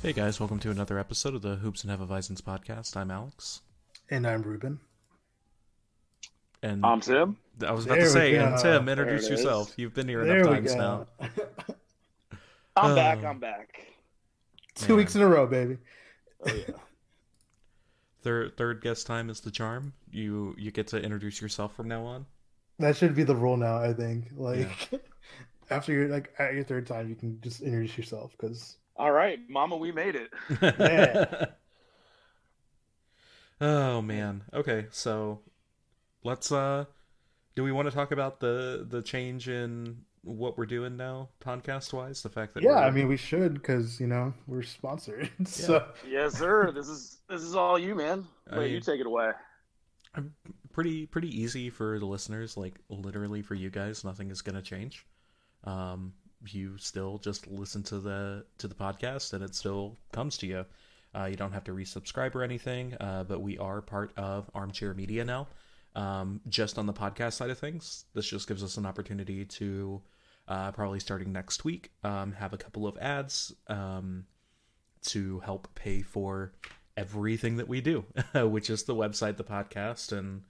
Hey guys, welcome to another episode of the Hoops and Hefeweizens podcast. I'm Alex. And I'm Ruben. And I'm Tim. I was about to say, and Tim, introduce yourself. You've been here enough times now. I'm back. 2 weeks in a row, baby. Oh yeah. Third guest time is the charm. You get to introduce yourself from now on. That should be the rule now, I think. After your at your third time, you can just introduce yourself because. All right, Mama, we made it. Yeah. Oh man. Okay, so let's. Do we want to talk about the change in what we're doing now, podcast wise? The fact that we should because we're sponsored. Yeah. So yes, sir. This is all you, man. You take it away. I'm pretty easy for the listeners. Like literally for you guys, nothing is gonna change. You still just listen to the podcast and it still comes to you. You don't have to resubscribe or anything, but we are part of Armchair Media now. Just on the podcast side of things, this just gives us an opportunity to probably starting next week, have a couple of ads to help pay for everything that we do, which is the website, the podcast, and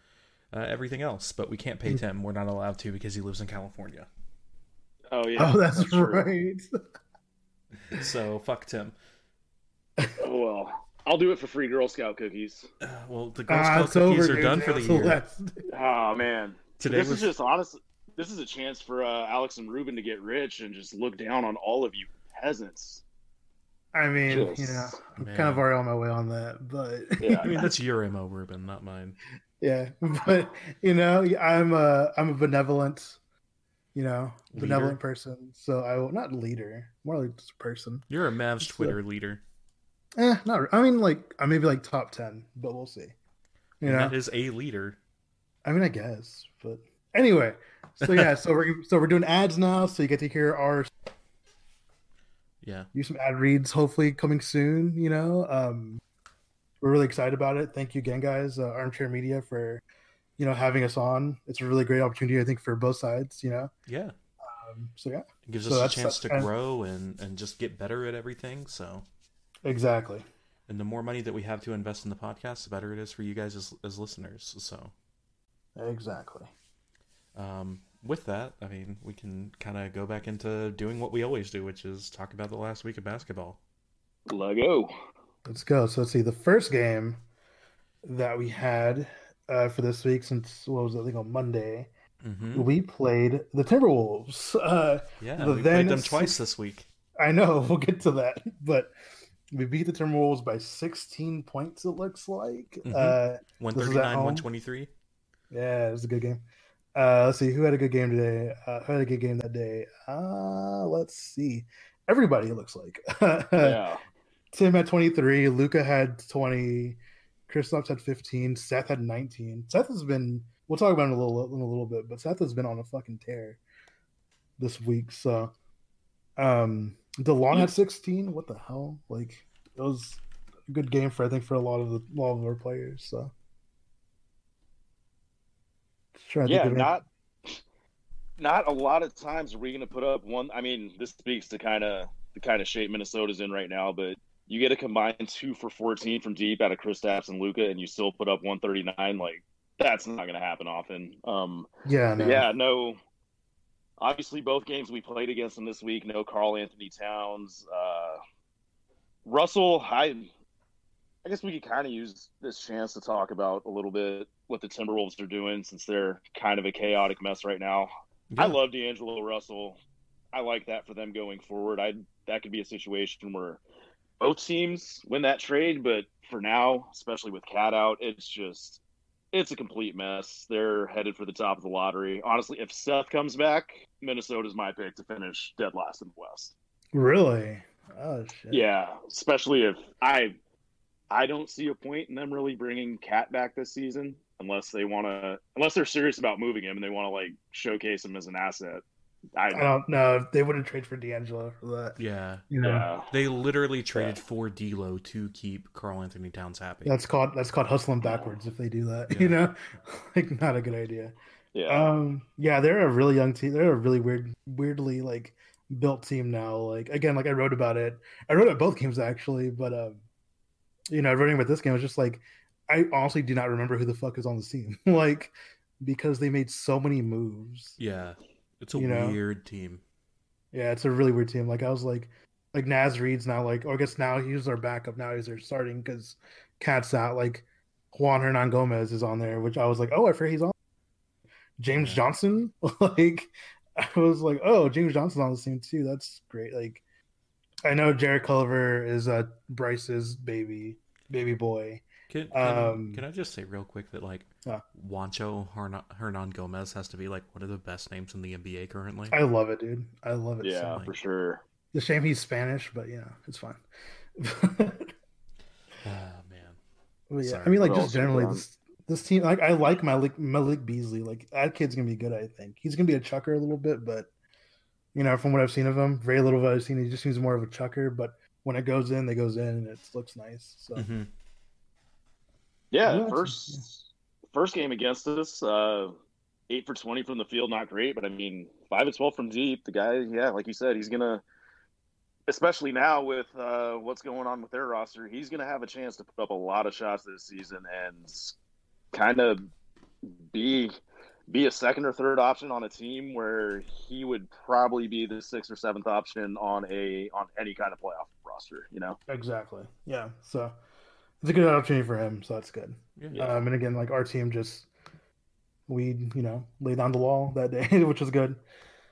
everything else. But we can't pay Tim. We're not allowed to because he lives in California. Oh yeah. Oh, that's right. So fuck Tim. Oh well, I'll do it for free Girl Scout cookies. Well, the Girl Scout cookies are done for the year. Oh man, this is just honestly, this is a chance for Alex and Ruben to get rich and just look down on all of you peasants. I mean, I'm kind of already on my way on that, but yeah, I mean that's your MO, Ruben, not mine. Yeah, but I'm a benevolent. Benevolent person. So I will not leader, more like just a person. You're a Mavs Twitter leader. Not. I mean, I'm maybe top 10, but we'll see. That is a leader. I mean, I guess. But anyway, so yeah, so we're doing ads now, so you get to hear our do some ad reads. Hopefully coming soon. We're really excited about it. Thank you again, guys. Armchair Media for. Having us on, it's a really great opportunity, I think, for both sides, Yeah. It gives us a chance to grow and just get better at everything, so. Exactly. And the more money that we have to invest in the podcast, the better it is for you guys as listeners, so. Exactly. With that, I mean, we can kind of go back into doing what we always do, which is talk about the last week of basketball. Lego. Let's go. So let's see, the first game that we had... for this week, since on Monday, we played the Timberwolves. We played them twice this week. I know, we'll get to that, but we beat the Timberwolves by 16 points. It looks like 139-123. Yeah, it was a good game. Let's see who had a good game today. Who had a good game that day? Let's see. Everybody, it looks like. Yeah. Tim had 23. Luka had 20. Kristaps had 15. Seth had 19. Seth has been. We'll talk about him in a little bit, but Seth has been on a fucking tear this week. So, DeLon had 16. What the hell? It was a good game for a lot of our players. So, not a lot of times are we going to put up one. I mean, this speaks to the kind of shape Minnesota's in right now, but. You get a combined 2 for 14 from deep out of Kristaps and Luka, and you still put up 139. That's not going to happen often. Obviously, both games we played against them this week. No Carl Anthony Towns, Russell. I I guess we could kind of use this chance to talk about a little bit what the Timberwolves are doing, since they're kind of a chaotic mess right now. Yeah. I love D'Angelo Russell. I like that for them going forward. That could be a situation where both teams win that trade, but for now, especially with Cat out, it's a complete mess. They're headed for the top of the lottery. Honestly, if Seth comes back, Minnesota's my pick to finish dead last in the West. Really? Oh, shit. Yeah, especially if I don't see a point in them really bringing Cat back this season unless they're serious about moving him and they want to like showcase him as an asset. I don't know. They wouldn't trade for D'Angelo for that. Yeah. You know? Yeah. They literally traded for D'Lo to keep Carl Anthony Towns happy. That's called hustling backwards if they do that. Yeah. You know? Like, not a good idea. Yeah. Yeah, they're a really young team. They're a really weirdly like built team now. Like again, like I wrote about it. I wrote about both games actually, but you know, writing about this game was just like I honestly do not remember who the fuck is on this team. Like, because they made so many moves. Yeah. It's a weird team. Yeah, it's a really weird team. Like, I was like Naz Reid's now, like, or I guess now he's our backup. Now he's our starting because Cat's out. Like, Juan Hernan Gomez is on there, which I was like, oh, I forget he's on. James Johnson? Like, I was like, oh, James Johnson's on this team too. That's great. Like, I know Jared Culver is Bryce's baby boy. Can I just say real quick that, like, Juancho Hernan Gomez has to be, like, one of the best names in the NBA currently? I love it, dude. I love it. Yeah, so much. For sure. The shame he's Spanish, but, you know, it's fine. Oh, man. Well, yeah. Sorry. I mean, like, just generally, this team, like, I like Malik Beasley. Like, that kid's going to be good, I think. He's going to be a chucker a little bit, but, you know, from what I've seen of him, very little of what I've seen, he just seems more of a chucker, but when it goes in, and it looks nice, so... Mm-hmm. Yeah, first game against us, 8 for 20 from the field, not great, but I mean, 5 of 12 from deep. The guy, yeah, like you said, he's going to, especially now with what's going on with their roster, he's going to have a chance to put up a lot of shots this season and kind of be a second or third option on a team where he would probably be the 6th or 7th option on any kind of playoff roster, you know? Exactly. Yeah, so... It's a good opportunity for him, so that's good. Yeah. And again, like our team we laid down the law that day, which was good.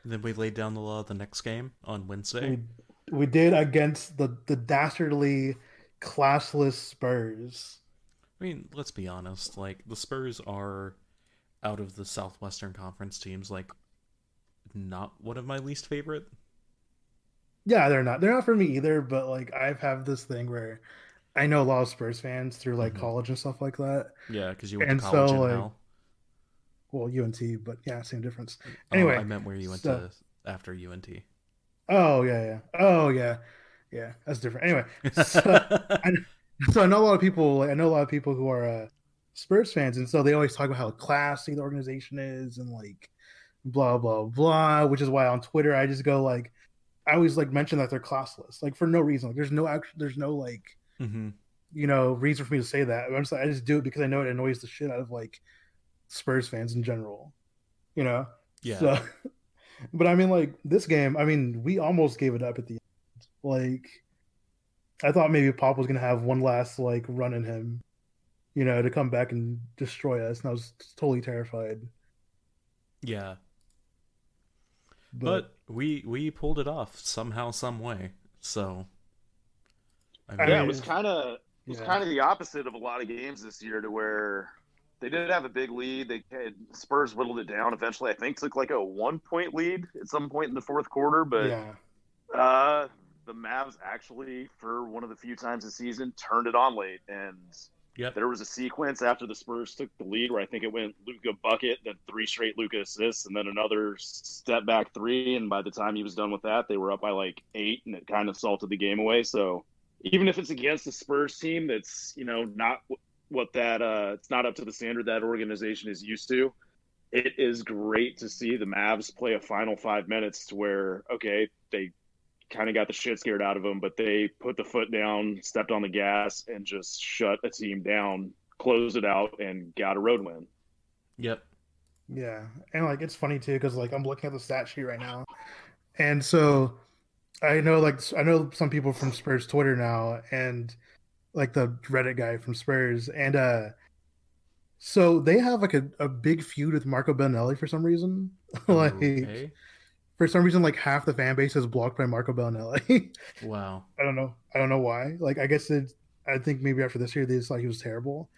And then we laid down the law the next game on Wednesday. We did against the dastardly, classless Spurs. I mean, let's be honest. Like, the Spurs are, out of the Southwestern Conference teams, like, not one of my least favorite. Yeah, they're not. They're not for me either, but, like, I've had this thing where... I know a lot of Spurs fans through like college and stuff like that. Yeah, because you went to college now. Well, UNT, but yeah, same difference. Anyway, I meant where you went to after UNT. Oh yeah, yeah. Oh yeah, yeah. That's different. Anyway, I know a lot of people. Like, I know a lot of people who are Spurs fans, and so they always talk about how classy the organization is, and like blah blah blah. Which is why on Twitter I just go like, I always like mention that they're classless, like for no reason. Like, there's no reason for me to say that. I just do it because I know it annoys the shit out of like Spurs fans in general, you know? Yeah. So, but I mean, like this game, I mean, we almost gave it up at the end. Like, I thought maybe Pop was gonna have one last like run in him, you know, to come back and destroy us, and I was totally terrified. Yeah. But we pulled it off somehow, some way. So. I mean, yeah, it was kind of the opposite of a lot of games this year, to where they did have a big lead. Spurs whittled it down eventually. I think took like a 1-point lead at some point in the fourth quarter, but the Mavs actually, for one of the few times this season, turned it on late. And there was a sequence after the Spurs took the lead where I think it went Luka bucket, then 3 straight Luka assists, and then another step back 3. And by the time he was done with that, they were up by like 8, and it kind of salted the game away. So. Even if it's against the Spurs team, that's not what that it's not up to the standard that organization is used to. It is great to see the Mavs play a final 5 minutes to where they kind of got the shit scared out of them, but they put the foot down, stepped on the gas, and just shut a team down, closed it out, and got a road win. Yep. Yeah, and like it's funny too because like I'm looking at the stat sheet right now, and so. I know some people from Spurs Twitter now, and like the Reddit guy from Spurs. And so they have like a big feud with Marco Bellinelli for some reason. Like okay. For some reason, like half the fan base is blocked by Marco Bellinelli. Wow. I don't know why. Like I guess I think maybe after this year they just like he was terrible.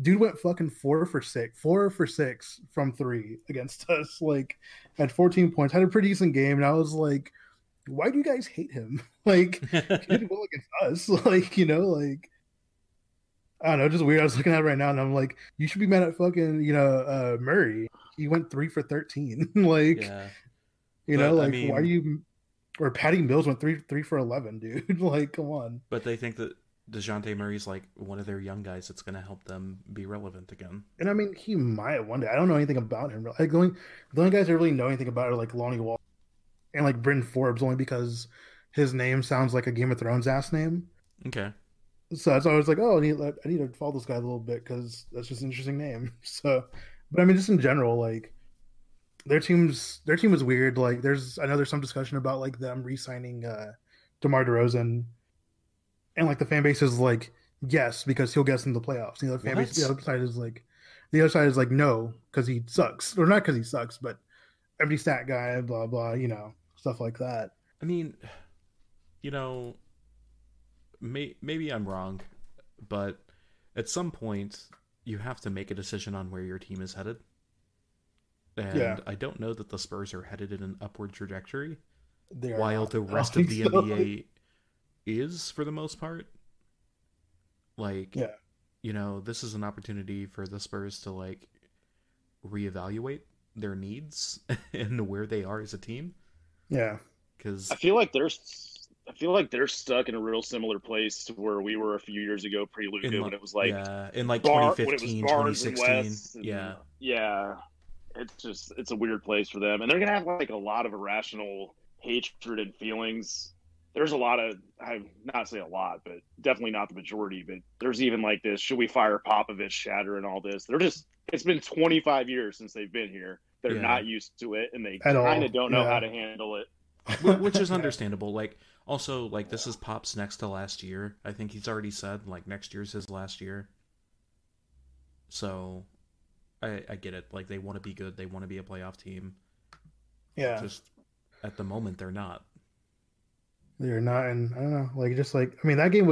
Dude went fucking 4 for 6 from 3 against us. Like had 14 points, had a pretty decent game, and I was like, why do you guys hate him? Like he did well against us. Like, you know, like I don't know, just weird. I was looking at it right now and I'm like, you should be mad at fucking, you know, Murray. He went 3 for 13. Like yeah. You but, know, like I mean, why are you or Patty Mills went three for 11, dude. Like, come on. But they think that DeJounte Murray's like one of their young guys that's going to help them be relevant again. And I mean, he might one day. I don't know anything about him. Like, the only guys I really know anything about are like Lonnie Wall and like Bryn Forbes, only because his name sounds like a Game of Thrones ass name. Okay. So that's why I was like, oh, I need to follow this guy a little bit because that's just an interesting name. So, but I mean, just in general, like their team was weird. Like I know there's some discussion about like them re-signing DeMar DeRozan. And like the fan base is like yes because he'll get us in the playoffs. And the other fan base, the other side is like no because he sucks, or not because he sucks, but empty stat guy, blah blah, you know, stuff like that. I mean, you know, maybe I'm wrong, but at some point you have to make a decision on where your team is headed. And yeah. I don't know that the Spurs are headed in an upward trajectory, while the rest of the NBA. Is for the most part. Like, yeah. You know, this is an opportunity for the Spurs to like reevaluate their needs and where they are as a team. Yeah, because I feel like they're stuck in a real similar place to where we were a few years ago pre-Luka when it was like yeah, in like 2015, 2016. Yeah, yeah. It's a weird place for them, and they're gonna have like a lot of irrational hatred and feelings. There's a lot of, I not say a lot, but definitely not the majority, but there's even like this, should we fire Popovich chatter and all this? They're just, it's been 25 years since they've been here. They're yeah. not used to it, and they kind of don't know yeah. how to handle it. Which is understandable. Like, also, like, this is Pop's next to last year. I think he's already said, like, next year's his last year. So, I get it. Like, they want to be good. They want to be a playoff team. Yeah. Just, at the moment, they're not. They're not, and I don't know, like, just like, I mean, that game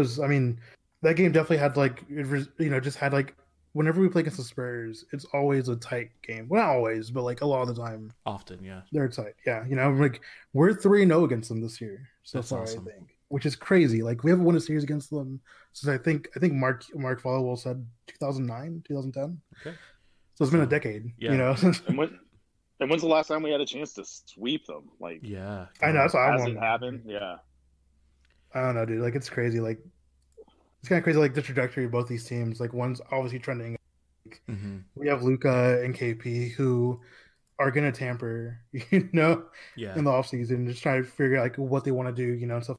definitely had, like, you know, just had, like, whenever we play against the Spurs, it's always a tight game. Well, not always, but, like, a lot of the time. Often, yeah. They're tight, yeah. You know, like, we're 3-0 against them this year, so far, awesome. I think, which is crazy. Like, we haven't won a series against them since, I think Mark Followell said 2009, 2010. Okay. So it's been a decade, yeah. You know. And when's the last time we had a chance to sweep them? Like, yeah. I know, that's what I want. Hasn't happened, yeah. I don't know, dude. Like, it's crazy. Like, it's kind of crazy. Like, the trajectory of both these teams. Like, one's obviously trending. Like, mm-hmm. We have Luka and KP who are gonna tamper, you know, yeah. in the offseason, just trying to figure out like what they want to do, you know, and stuff.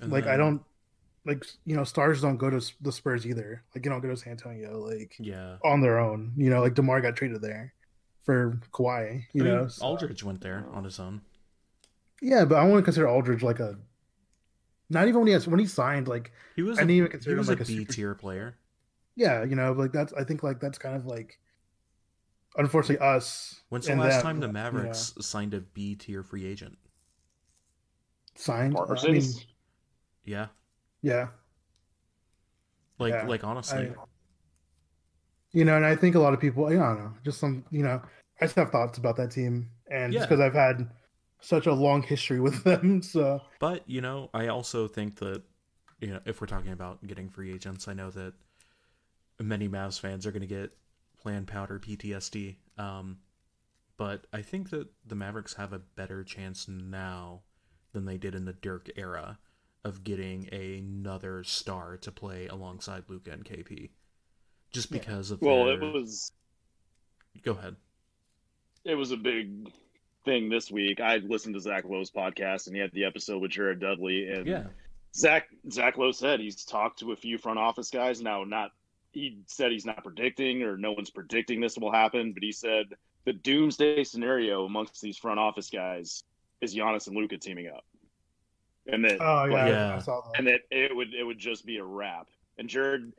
And like, then... I don't like, you know, stars don't go to the Spurs either. Like, you don't go to San Antonio. Like, yeah, on their own. You know, like DeMar got traded there for Kawhi. You know, so. Aldridge went there on his own. Yeah, but I want to consider Aldridge like a. Not even when he signed, like he was. I didn't even consider him like a B-tier player. Yeah, you know, like that's. I think like that's kind of like, unfortunately, us. When's the last time the Mavericks signed a B-tier free agent? Signed? I mean, yeah. Yeah. Like honestly, you know, and I think a lot of people. I don't know, just some. You know, I just have thoughts about that team, and just because I've had. Such a long history with them, so. But you know, I also think that, you know, if we're talking about getting free agents, I know that many Mavs fans are going to get plan powder PTSD. But I think that the Mavericks have a better chance now than they did in the Dirk era of getting another star to play alongside Luka and KP, just because of. Well, it was. Go ahead. It was a big. Thing this week. I listened to Zach Lowe's podcast, and he had the episode with Jared Dudley, and Zach Lowe said he's talked to a few front office guys. Now, he said he's not predicting, or no one's predicting this will happen, but he said the doomsday scenario amongst these front office guys is Giannis and Luka teaming up. and then I saw that. And it would just be a wrap. And Jared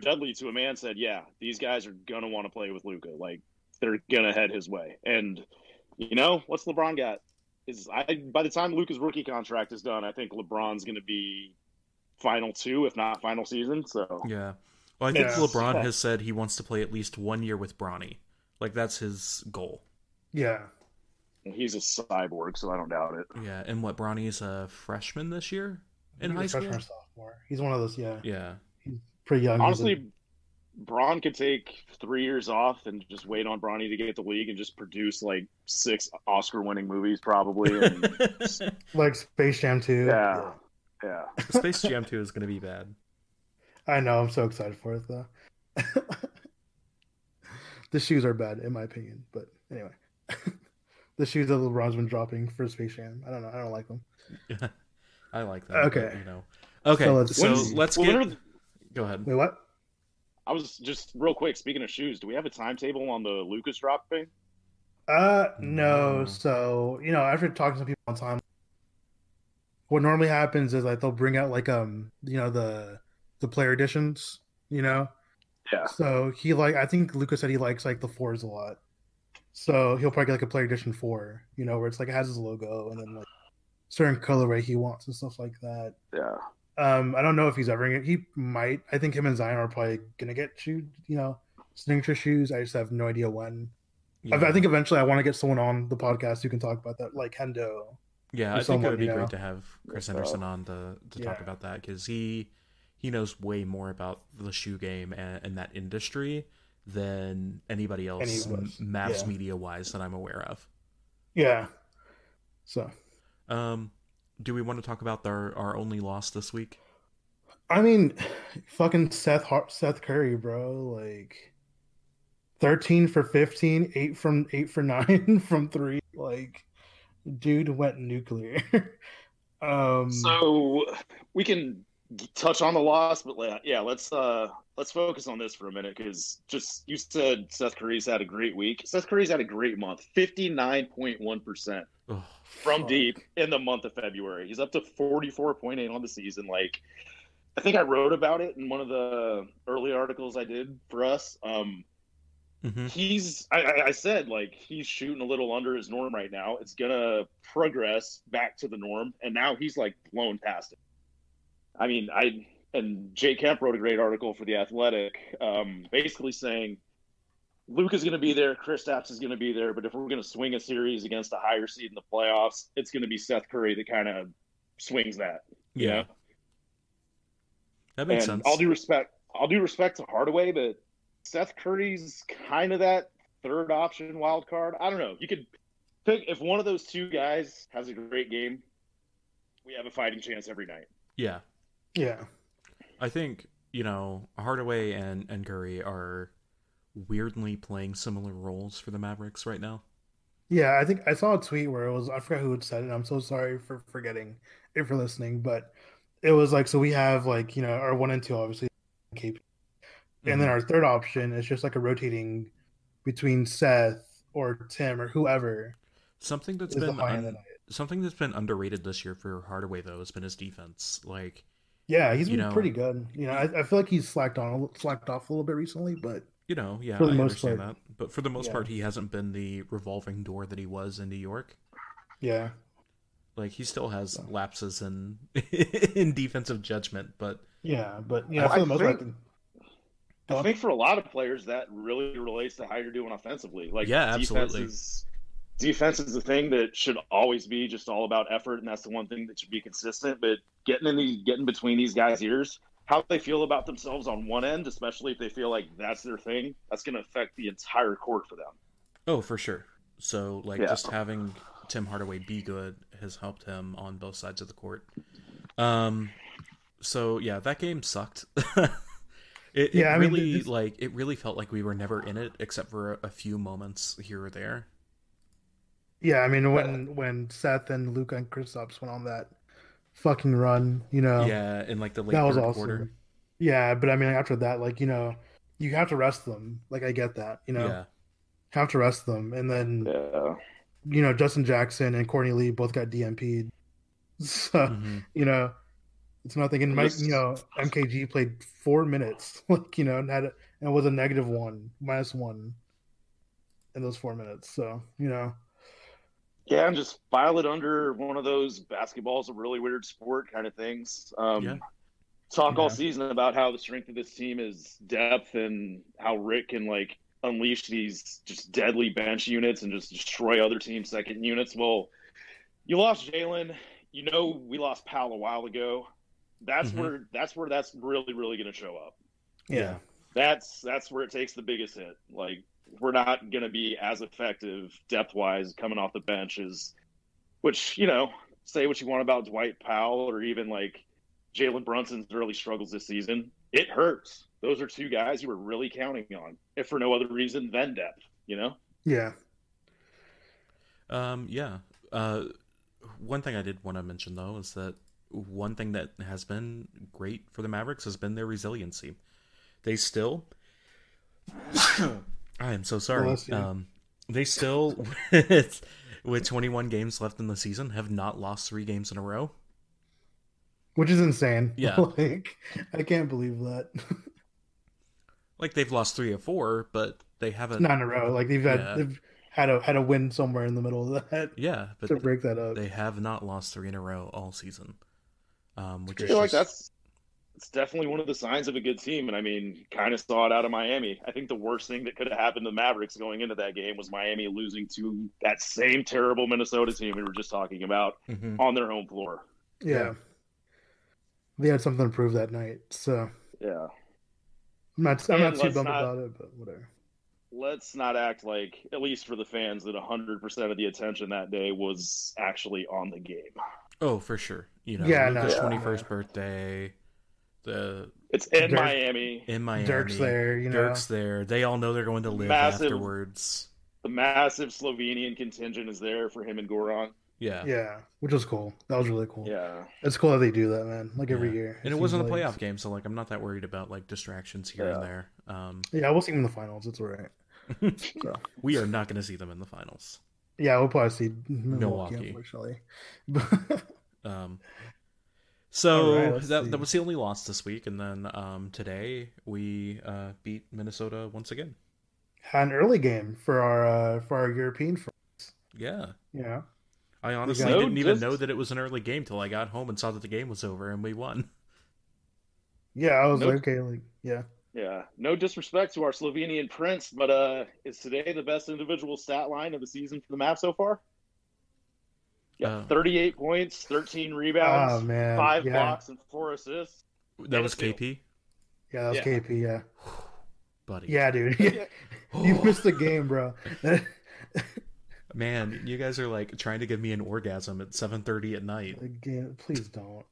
Dudley, to a man, said, "Yeah, these guys are gonna want to play with Luka. Like, they're gonna head his way." And you know what's LeBron got? By the time Luka's rookie contract is done, I think LeBron's gonna be final two, if not final season. So yeah. Well, I think LeBron has said he wants to play at least 1 year with Bronny. Like, that's his goal. Yeah. He's a cyborg, so I don't doubt it. Yeah, and what, Bronny's a freshman this year in high school? Freshman or sophomore. He's one of those, yeah. Yeah. He's pretty young. Honestly, Bron could take 3 years off and just wait on Bronny to get the league and just produce, like, 6 Oscar-winning movies, probably. And like Space Jam 2. Yeah. Yeah. Space Jam 2 is going to be bad. I know. I'm so excited for it, though. The shoes are bad, in my opinion. But anyway, the shoes that LeBron's been dropping for Space Jam. I don't know. I don't like them. Yeah, I like that. Okay. But, you know. Okay. Go ahead. Wait, what? I was just real quick. Speaking of shoes, do we have a timetable on the Lucas drop thing? No. So after talking to people on time, what normally happens is like they'll bring out like the player editions, Yeah. So he I think Luka said he likes like the 4s a lot. So he'll probably get like a player edition 4, where it's like it has his logo and then like certain colorway he wants and stuff like that. Yeah. I don't know if he's ever gonna. He might. I think him and Zion are probably gonna get shoes, signature shoes. I just have no idea when. Yeah. I think eventually I want to get someone on the podcast who can talk about that, like Hendo. Yeah, I think it would be great to have Chris Henderson on to talk about that because he knows way more about the shoe game and that industry than anybody else Mavs media-wise that I'm aware of. Yeah. So. Do we want to talk about our only loss this week? I mean, fucking Seth Curry, bro. Like, 13 for 15, 8 for 9 from 3. Like, dude went nuclear. So, we can touch on the loss, but let's focus on this for a minute because just you said Seth Curry's had a great week. Seth Curry's had a great month, 59.1% from deep in the month of February. He's up to 44.8 on the season. Like, I think I wrote about it in one of the early articles I did for us. I said like he's shooting a little under his norm right now. It's gonna progress back to the norm, and now he's like blown past it. I mean, and Jay Kemp wrote a great article for The Athletic, basically saying Luka's going to be there, Kristaps is going to be there, but if we're going to swing a series against a higher seed in the playoffs, it's going to be Seth Curry that kind of swings that. Yeah, that makes sense. I'll do respect to Hardaway, but Seth Curry's kind of that third option wild card. I don't know. You could pick if one of those two guys has a great game, we have a fighting chance every night. Yeah. Yeah. I think, Hardaway and Curry are weirdly playing similar roles for the Mavericks right now. Yeah, I think I saw a tweet where it was, I forgot who had said it. I'm so sorry for forgetting if you're listening, but it was like, so we have like, our 1 and 2, obviously, KP. And then our third option is just like a rotating between Seth or Tim or whoever. Something that's been underrated this year for Hardaway, though, has been his defense. Like, yeah, he's been pretty good. I feel like he's slacked off a little bit recently, but for the most part, that. But for the most part, he hasn't been the revolving door that he was in New York. Yeah, like he still has lapses in defensive judgment, but for the most part. I think for a lot of players, that really relates to how you're doing offensively. Like, yeah, absolutely. Defense is the thing that should always be just all about effort, and that's the one thing that should be consistent. But getting between these guys' ears, how they feel about themselves on one end, especially if they feel like that's their thing, that's going to affect the entire court for them. Oh, for sure. So, just having Tim Hardaway be good has helped him on both sides of the court. So, yeah, that game sucked. It really felt like we were never in it except for a few moments here or there. Yeah, I mean, when Seth and Luka and Kristaps went on that fucking run, Yeah, in like the late third quarter. Awesome. Yeah, but I mean, after that, you have to rest them. Like, I get that, Yeah. Have to rest them. And then, Justin Jackson and Courtney Lee both got DNP'd. So, you know, it's nothing. And Mike, you know, MKG played 4 minutes, like, you know, and had, and was a negative one, minus one in those 4 minutes. So, you know. Yeah, and just file it under one of those basketball's a really weird sport kind of things. Talk all season about how the strength of this team is depth and how Rick can, like, unleash these just deadly bench units and just destroy other teams' second units. Well, you lost Jalen. You know, we lost Powell a while ago. That's where that's really, really going to show up. Yeah. That's where it takes the biggest hit. Like, we're not going to be as effective depth-wise coming off the bench as, which, you know, say what you want about Dwight Powell or even, like, Jalen Brunson's early struggles this season. It hurts. Those are two guys you were really counting on, if for no other reason than depth, you know? Yeah. One thing I did want to mention, though, is that one thing that has been great for the Mavericks has been their resiliency. They still... I am so sorry. They still, with 21 games left in the season, have not lost 3 games in a row. Which is insane. Yeah. Like, I can't believe that. Like, they've lost 3 or 4, but they haven't. Not in a row. Like, they've had a win somewhere in the middle of that. Yeah. But to break that up. They have not lost 3 in a row all season. Which I feel like it's definitely one of the signs of a good team. And I mean, kind of saw it out of Miami. I think the worst thing that could have happened to the Mavericks going into that game was Miami losing to that same terrible Minnesota team we were just talking about on their home floor. Yeah. They had something to prove that night. So yeah, I'm not too bummed about it, but whatever. Let's not act like, at least for the fans, that 100% of the attention that day was actually on the game. Oh, for sure. You know, Luka's 21st birthday. It's in Dirk, Miami. In Miami, Dirk's there. You know, Dirk's there. They all know they're going to live afterwards. The massive Slovenian contingent is there for him and Goran. Yeah, which was cool. That was really cool. Yeah, it's cool that they do that, man. Like every year, and it wasn't a playoff game, so like I'm not that worried about like distractions here and there. We'll see them in the finals. It's all right. So. We are not going to see them in the finals. Yeah, we'll probably see Milwaukee, unfortunately. So right, that was the only loss this week, and then today we beat Minnesota once again. Had an early game for our European friends. Yeah. I honestly didn't even know that it was an early game till I got home and saw that the game was over and we won. Yeah, I was no disrespect to our Slovenian prince, but is today the best individual stat line of the season for the Mavs so far? Yeah, 38 points, 13 rebounds, 5 blocks, and 4 assists. That was KP? Yeah, that was KP, yeah. Buddy. Yeah, dude. Yeah. You missed the game, bro. Man, you guys are, like, trying to give me an orgasm at 7:30 at night. Again, please don't.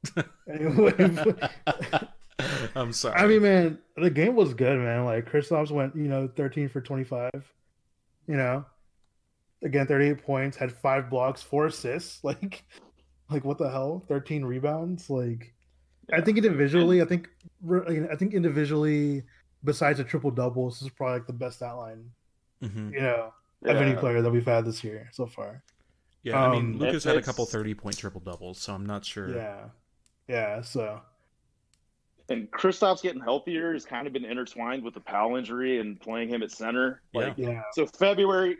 Anyway, I'm sorry. I mean, man, the game was good, man. Like, Kristaps went, you know, 13 for 25, you know. Again, 38 points, had 5 blocks, 4 assists. Like what the hell? 13 rebounds. Like, I think individually, besides a triple double, this is probably like the best outline, you know, of any player that we've had this year so far. Yeah, I mean, Luka's had a couple 30-point triple doubles, so I'm not sure. Yeah. So. And Kristaps getting healthier has kind of been intertwined with the Powell injury and playing him at center. So February,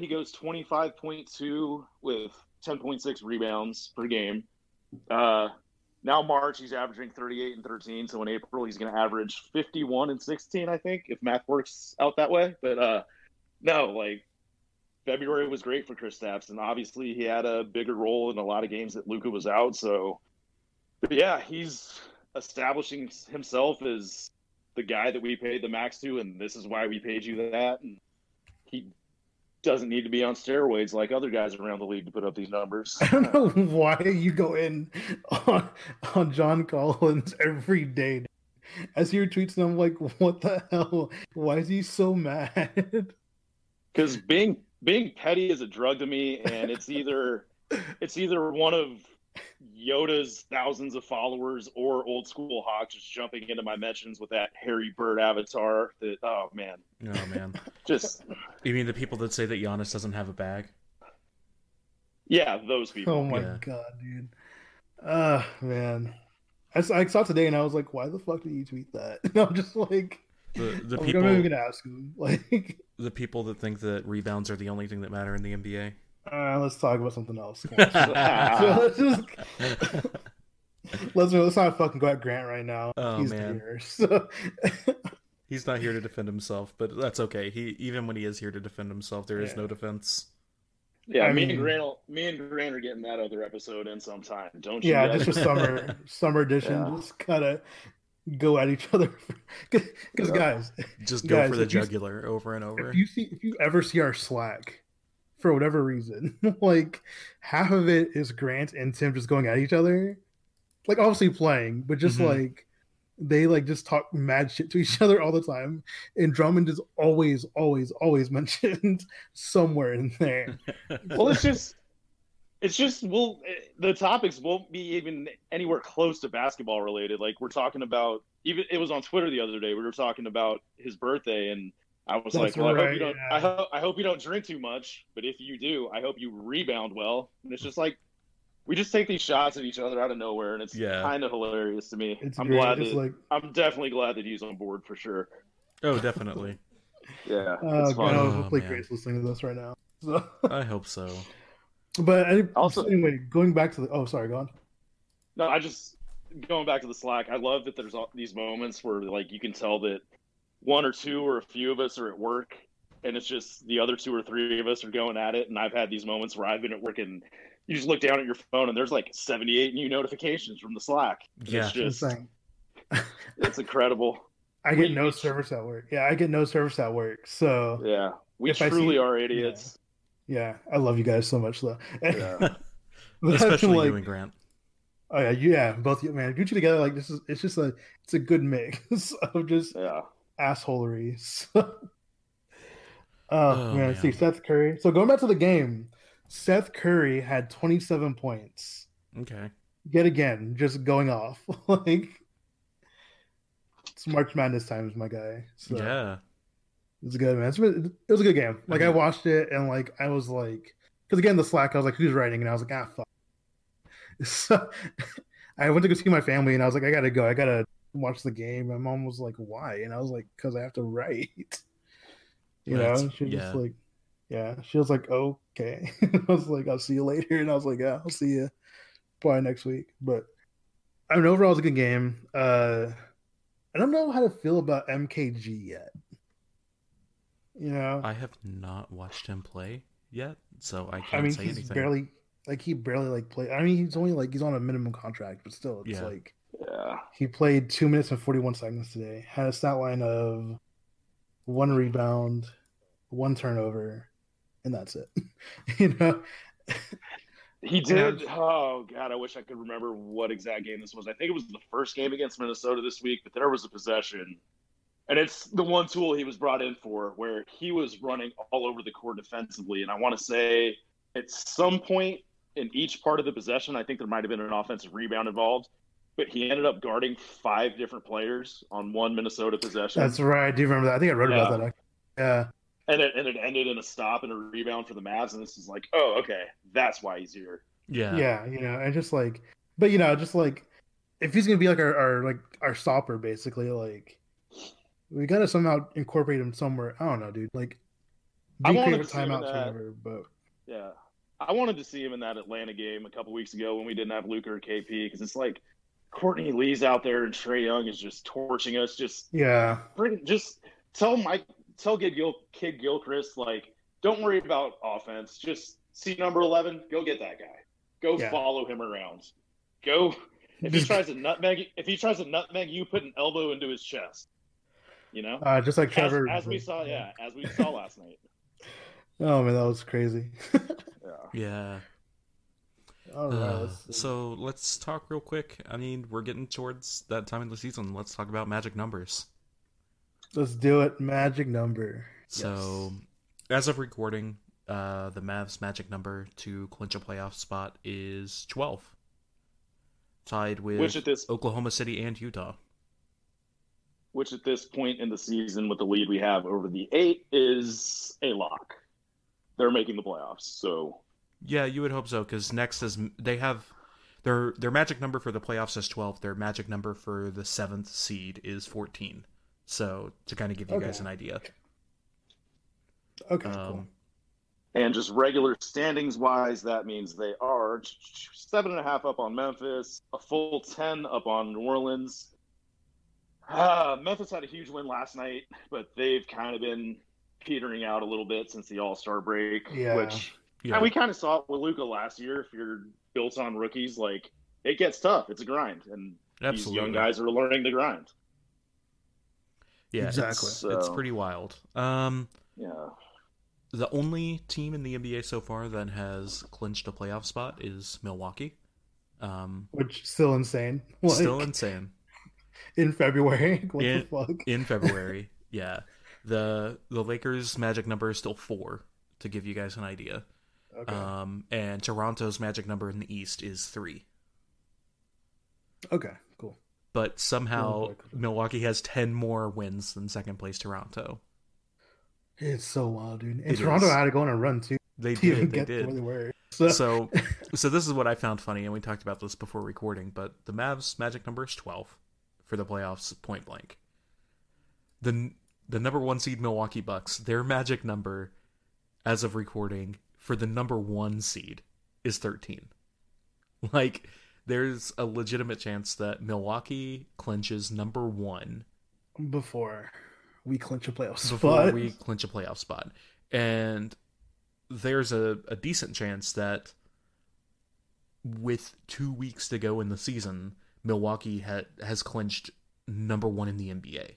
he goes 25.2 with 10.6 rebounds per game. Now March, he's averaging 38 and 13. So in April, he's going to average 51 and 16, I think, if math works out that way. But February was great for Kristaps. And obviously, he had a bigger role in a lot of games that Luka was out. So, he's establishing himself as the guy that we paid the max to. And this is why we paid you that. And he doesn't need to be on steroids like other guys around the league to put up these numbers. I don't know why you go in on John Collins every day. I see your tweets and I'm like, what the hell? Why is he so mad? Because being petty is a drug to me, and it's either one of Yoda's thousands of followers or old school Hawk just jumping into my mentions with that Harry Bird avatar. That oh man, just you mean the people that say that Giannis doesn't have a bag? Yeah, those people. Oh my god, dude! Man. I saw today and I was like, why the fuck did you tweet that? And I'm just like, the people, I'm not even gonna ask him. Like, the people that think that rebounds are the only thing that matter in the NBA. Let's talk about something else. Let's not fucking go at Grant right now. Oh, he's man. Here, so. He's not here to defend himself, but that's okay. Even when he is here to defend himself, there is no defense. Yeah, me and Grant are getting that other episode in sometime. Don't you? Yeah, guys? Just a summer edition. Yeah. Just kind of go at each other because guys, just go for the jugular over and over. If you ever see our Slack. For whatever reason, like half of it is Grant and Tim just going at each other, like obviously playing, but just like they like just talk mad shit to each other all the time. And Drummond is always mentioned somewhere in there. Well, the topics won't be even anywhere close to basketball related. Like we're talking about, even it was on Twitter the other day. We were talking about his birthday and. I was That's like, well, right, I hope you don't. Yeah. I hope you don't drink too much, but if you do, I hope you rebound well. And it's just like we just take these shots at each other out of nowhere, and it's kind of hilarious to me. I'm definitely glad that he's on board for sure. Oh, definitely. Yeah, it's fun. God, hopefully Grace listening to this right now. So. I hope so. But anyway, going back to the. Oh, sorry, go on. No, going back to the Slack. I love that there's all these moments where like you can tell that. One or two or a few of us are at work and it's just the other two or three of us are going at it. And I've had these moments where I've been at work and you just look down at your phone and there's like 78 new notifications from the Slack. Yeah, it's just insane. It's incredible. I get no service at work. Yeah, I get no service at work. So yeah, we truly are idiots. Yeah. I love you guys so much though. Yeah. Especially you and Grant. Oh yeah, both you, man. You two together like this is it's a good mix of just assholeries. Man. See Seth Curry. So going back to the game, Seth Curry had 27 points. Okay. Yet again, just going off. Like it's March Madness times, my guy. So yeah. It's good, man. It was a good game. Like I watched it and like I was like, because again the Slack, I was like, who's writing? And I was like, fuck. So I went to go see my family and I was like, I gotta go. I gotta watch the game. My mom was like, why? And I was like, because I have to write. You know? She was just like, yeah. She was like, okay. I was like, I'll see you later. And I was like, yeah, I'll see you probably next week. But I mean, overall, it's a good game. I don't know how to feel about MKG yet. You know? I have not watched him play yet, so I can't say anything. He barely played. I mean, he's on a minimum contract, but still, it's like... Yeah. He played 2 minutes and 41 seconds today. Had a stat line of 1 rebound, 1 turnover, and that's it. You know? He did. Oh, God, I wish I could remember what exact game this was. I think it was the first game against Minnesota this week, but there was a possession. And it's the one tool he was brought in for where he was running all over the court defensively. And I want to say at some point in each part of the possession, I think there might have been an offensive rebound involved. But he ended up guarding 5 different players on one Minnesota possession. That's right. I do remember that. I think I wrote about that. Yeah. And it ended in a stop and a rebound for the Mavs. And this is like, oh, okay. That's why he's here. Yeah. Yeah. You know, and just like, but you know, just like, if he's going to be like our stopper, basically, like, we got to somehow incorporate him somewhere. I don't know, dude. Like, do you create a timeout turnover? But yeah. I wanted to see him in that Atlanta game a couple weeks ago when we didn't have Luka or KP because it's like, Courtney Lee's out there, and Trae Young is just torching us. Just tell Kid Gilchrist, like, don't worry about offense. Just see number 11. Go get that guy. Go follow him around. Go if he tries to nutmeg. If he tries to nutmeg you, put an elbow into his chest. You know, just like Trevor, as we saw last night. Oh man, that was crazy. Yeah. All right, so let's talk real quick. I mean, we're getting towards that time of the season. Let's talk about magic numbers. Let's do it. Magic number. So as of recording, the Mavs magic number to clinch a playoff spot is 12. Tied with Oklahoma City and Utah. Which at this point in the season with the lead we have over the 8 is a lock. They're making the playoffs, so... Yeah, you would hope so, because next is they have Their magic number for the playoffs is 12. Their magic number for the 7th seed is 14. So to kind of give you guys an idea. Okay, cool. And just regular standings-wise, that means they are 7.5 up on Memphis, a full 10 up on New Orleans. Memphis had a huge win last night, but they've kind of been petering out a little bit since the All-Star break. Yeah. And we kind of saw it with Luka last year. If you're built on rookies, like, it gets tough. It's a grind. And Absolutely. These young guys are learning the grind. Yeah, exactly. It's pretty wild. Yeah. The only team in the NBA so far that has clinched a playoff spot is Milwaukee. Which is still insane. Like, still insane. In February. What the fuck? In February, yeah. The Lakers' magic number is still 4, to give you guys an idea. Okay. And Toronto's magic number in the East is 3. Okay, cool. But somehow Milwaukee has 10 more wins than second place Toronto. It's so wild, dude. And Toronto had to go on a run, too. They did. So this is what I found funny, and we talked about this before recording, but the Mavs' magic number is 12 for the playoffs, point blank. The number 1 seed Milwaukee Bucks, their magic number, as of recording, for the number 1 seed is 13. Like, there's a legitimate chance that Milwaukee clinches number 1. Before we clinch a playoff spot. And there's a decent chance that with 2 weeks to go in the season, Milwaukee has clinched number 1 in the NBA.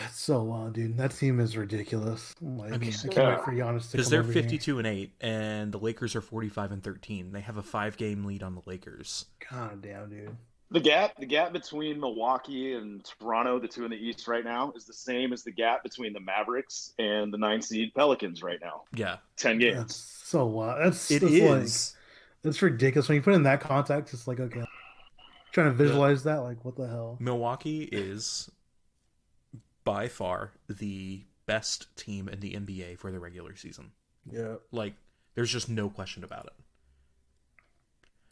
That's so wild, dude. That team is ridiculous. Like, I mean, I can't wait for Giannis to come. Because they're 52-8, and the Lakers are 45-13. They have a 5-game lead on the Lakers. God damn, dude. The gap between Milwaukee and Toronto, the two in the East right now, is the same as the gap between the Mavericks and the 9 seed Pelicans right now. Yeah, 10 games. That's so wild. That's it's ridiculous when you put it in that context. It's like, okay, I'm trying to visualize that. Like, what the hell? Milwaukee is by far the best team in the NBA for the regular season. Yeah, like there's just no question about it.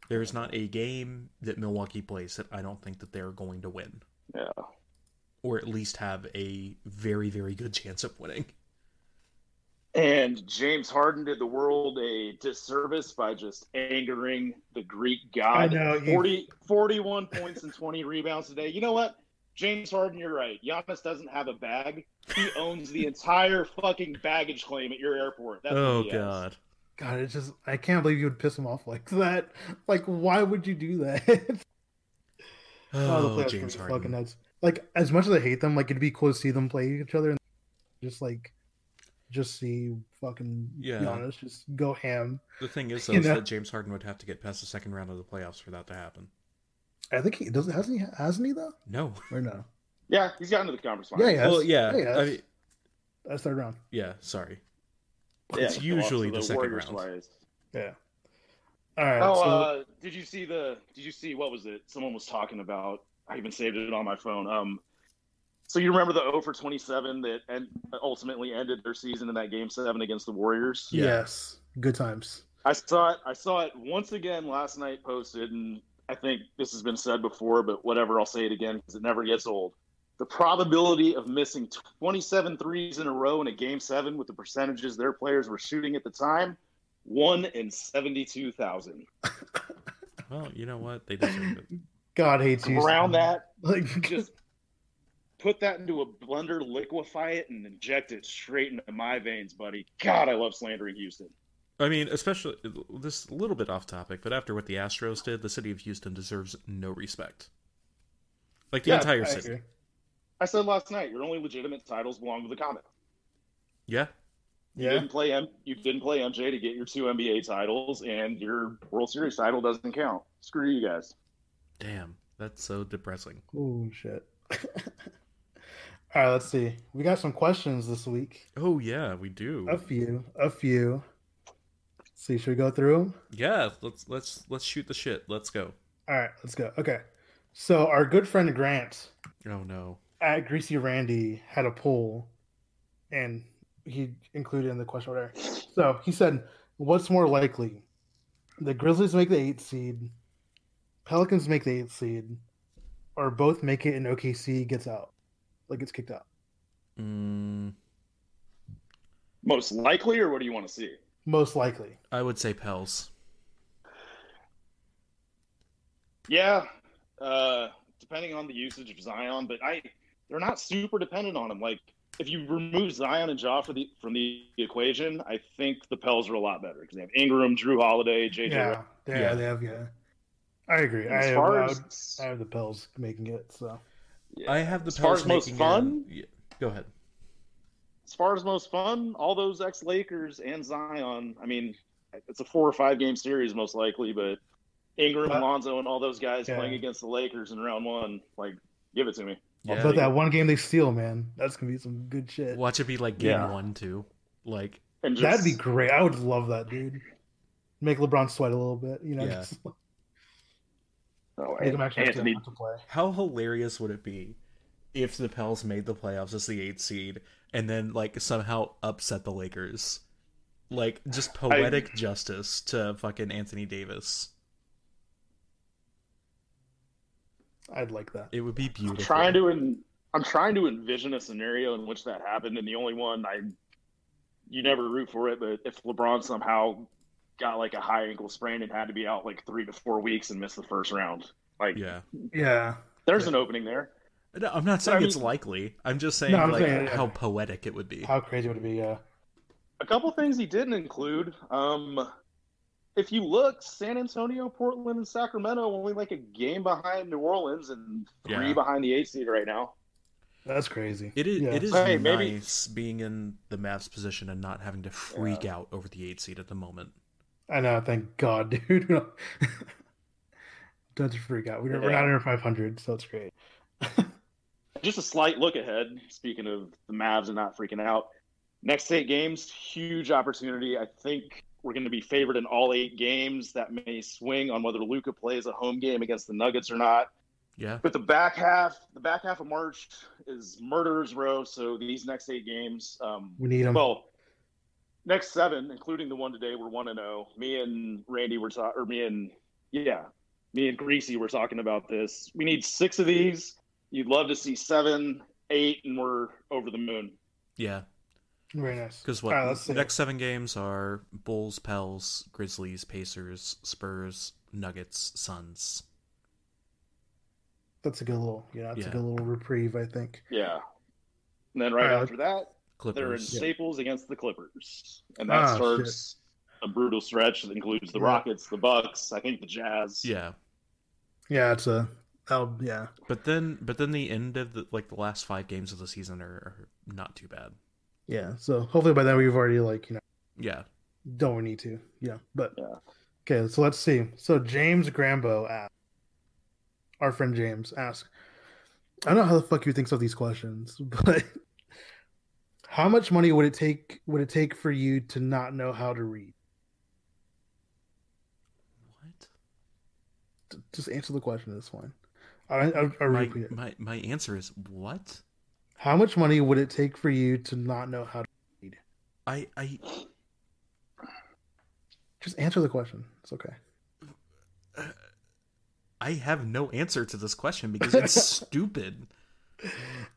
There is not a game that Milwaukee plays that I don't think that they're going to win. Yeah. Or at least have a very, very good chance of winning. And James Harden did the world a disservice by just angering the Greek god. I know. 41 points and 20 rebounds today. You know what? James Harden, you're right. Giannis doesn't have a bag. He owns the entire fucking baggage claim at your airport. That's what he God. Has. God, it's just, I can't believe you would piss him off like that. Like, why would you do that? Oh, James Harden. Fucking nuts. Like, as much as I hate them, like, it'd be cool to see them play each other and just see fucking Giannis just go ham. The thing is, though, is that James Harden would have to get past the second round of the playoffs for that to happen. I think he doesn't, hasn't he, though? No. Or no? Yeah, he's gotten to the conference finals. Yeah, well, yeah. I mean, that's third round. Yeah, sorry. It's usually the second round. Players. Yeah. All right. Oh, did you see what was it? Someone was talking about. I even saved it on my phone. So you remember the 0-for-27 that ultimately ended their season in that Game 7 against the Warriors? Yeah. Yes. Good times. I saw it once again last night posted, and I think this has been said before, but whatever, I'll say it again because it never gets old. The probability of missing 27 threes in a row in a Game 7 with the percentages their players were shooting at the time, 1 in 72,000. Well, you know what? They deserve it. God hates you. Ground that. Like, just put that into a blender, liquefy it, and inject it straight into my veins, buddy. God, I love slandering Houston. I mean, especially this is a little bit off topic, but after what the Astros did, the city of Houston deserves no respect. Like the entire city. Agree. I said last night, your only legitimate titles belong to the Comet. Yeah. You didn't play MJ to get your 2 NBA titles, and your World Series title doesn't count. Screw you guys. Damn, that's so depressing. Oh, shit. All right, let's see. We got some questions this week. Oh, yeah, we do. A few. Let's see, should we go through them? Yeah, let's shoot the shit. Let's go. All right, let's go. Okay. So our good friend Grant. Oh, no. At Greasy Randy had a poll, and he included in the question order. So he said, what's more likely, The Grizzlies make the 8th seed. Pelicans make the 8th seed. Or both make it and OKC gets out. Like, gets kicked out. Most likely, or what do you want to see? Most likely. I would say Pels. Yeah. Depending on the usage of Zion. But they're not super dependent on him. Like, if you remove Zion and Ja from the equation, I think the Pels are a lot better because they have Ingram, Drew Holiday, JJ. Yeah, they have. Yeah, I agree. And I have the Pels making it. So yeah. I have the Pels making it. As far as most fun, yeah. Go ahead. As far as most fun, all those ex-Lakers and Zion. I mean, it's a 4 or 5 game series most likely, but Ingram, Lonzo, and all those guys playing against the Lakers in round one, like, give it to me. Yeah, but that one game they steal, man, that's gonna be some good shit. Watch it be like game 1, 2, like, and just... that'd be great. I would love that, dude. Make LeBron sweat a little bit, you know. Yeah. Just... Make him actually have to play. How hilarious would it be if the Pels made the playoffs as the 8th seed and then like somehow upset the Lakers? Like, just poetic justice to fucking Anthony Davis. I'd like that. It would be beautiful. I'm trying to envision a scenario in which that happened, and the only one you never root for it, but if LeBron somehow got like a high ankle sprain and had to be out like 3 to 4 weeks and missed the first round, like there's an opening there. No, I'm not saying it's likely. I'm just saying how poetic it would be. How crazy would it be? Yeah. A couple things he didn't include. If you look, San Antonio, Portland, and Sacramento only like a game behind New Orleans and 3 behind the 8th seed right now. That's crazy. It is nice being in the Mavs position and not having to freak out over the 8th seed at the moment. I know. Thank God, dude. Don't freak out. We're not under 500, so it's great. Just a slight look ahead. Speaking of the Mavs and not freaking out, next 8 games, huge opportunity. I think we're going to be favored in all 8 games. That may swing on whether Luka plays a home game against the Nuggets or not. Yeah. But the back half of March is murderer's row. So these next 8 games, we need them. Well, next 7, including the one today, we're 1-0. Me and Greasy were talking about this. We need 6 of these. You'd love to see 7, 8, and we're over the moon. Yeah. Very nice. Because the next 7 games are Bulls, Pels, Grizzlies, Pacers, Spurs, Nuggets, Suns. That's a good little, a good little reprieve, I think. Yeah. And then after that, Clippers. They're in Staples against the Clippers, and that starts a brutal stretch that includes the Rockets, the Bucks, I think the Jazz. Yeah. Yeah, it's a. But then the end of the last 5 games of the season are not too bad. Yeah, so hopefully by then we've already don't need to. Yeah, but okay, so let's see. So James Grambo asks, our friend James asks, I don't know how the fuck you think of these questions, but how much money would it take for you to not know how to read? What? Just answer the question at this point. I repeat it. My answer is what? How much money would it take for you to not know how to read? I just answer the question. It's okay. I have no answer to this question because it's stupid.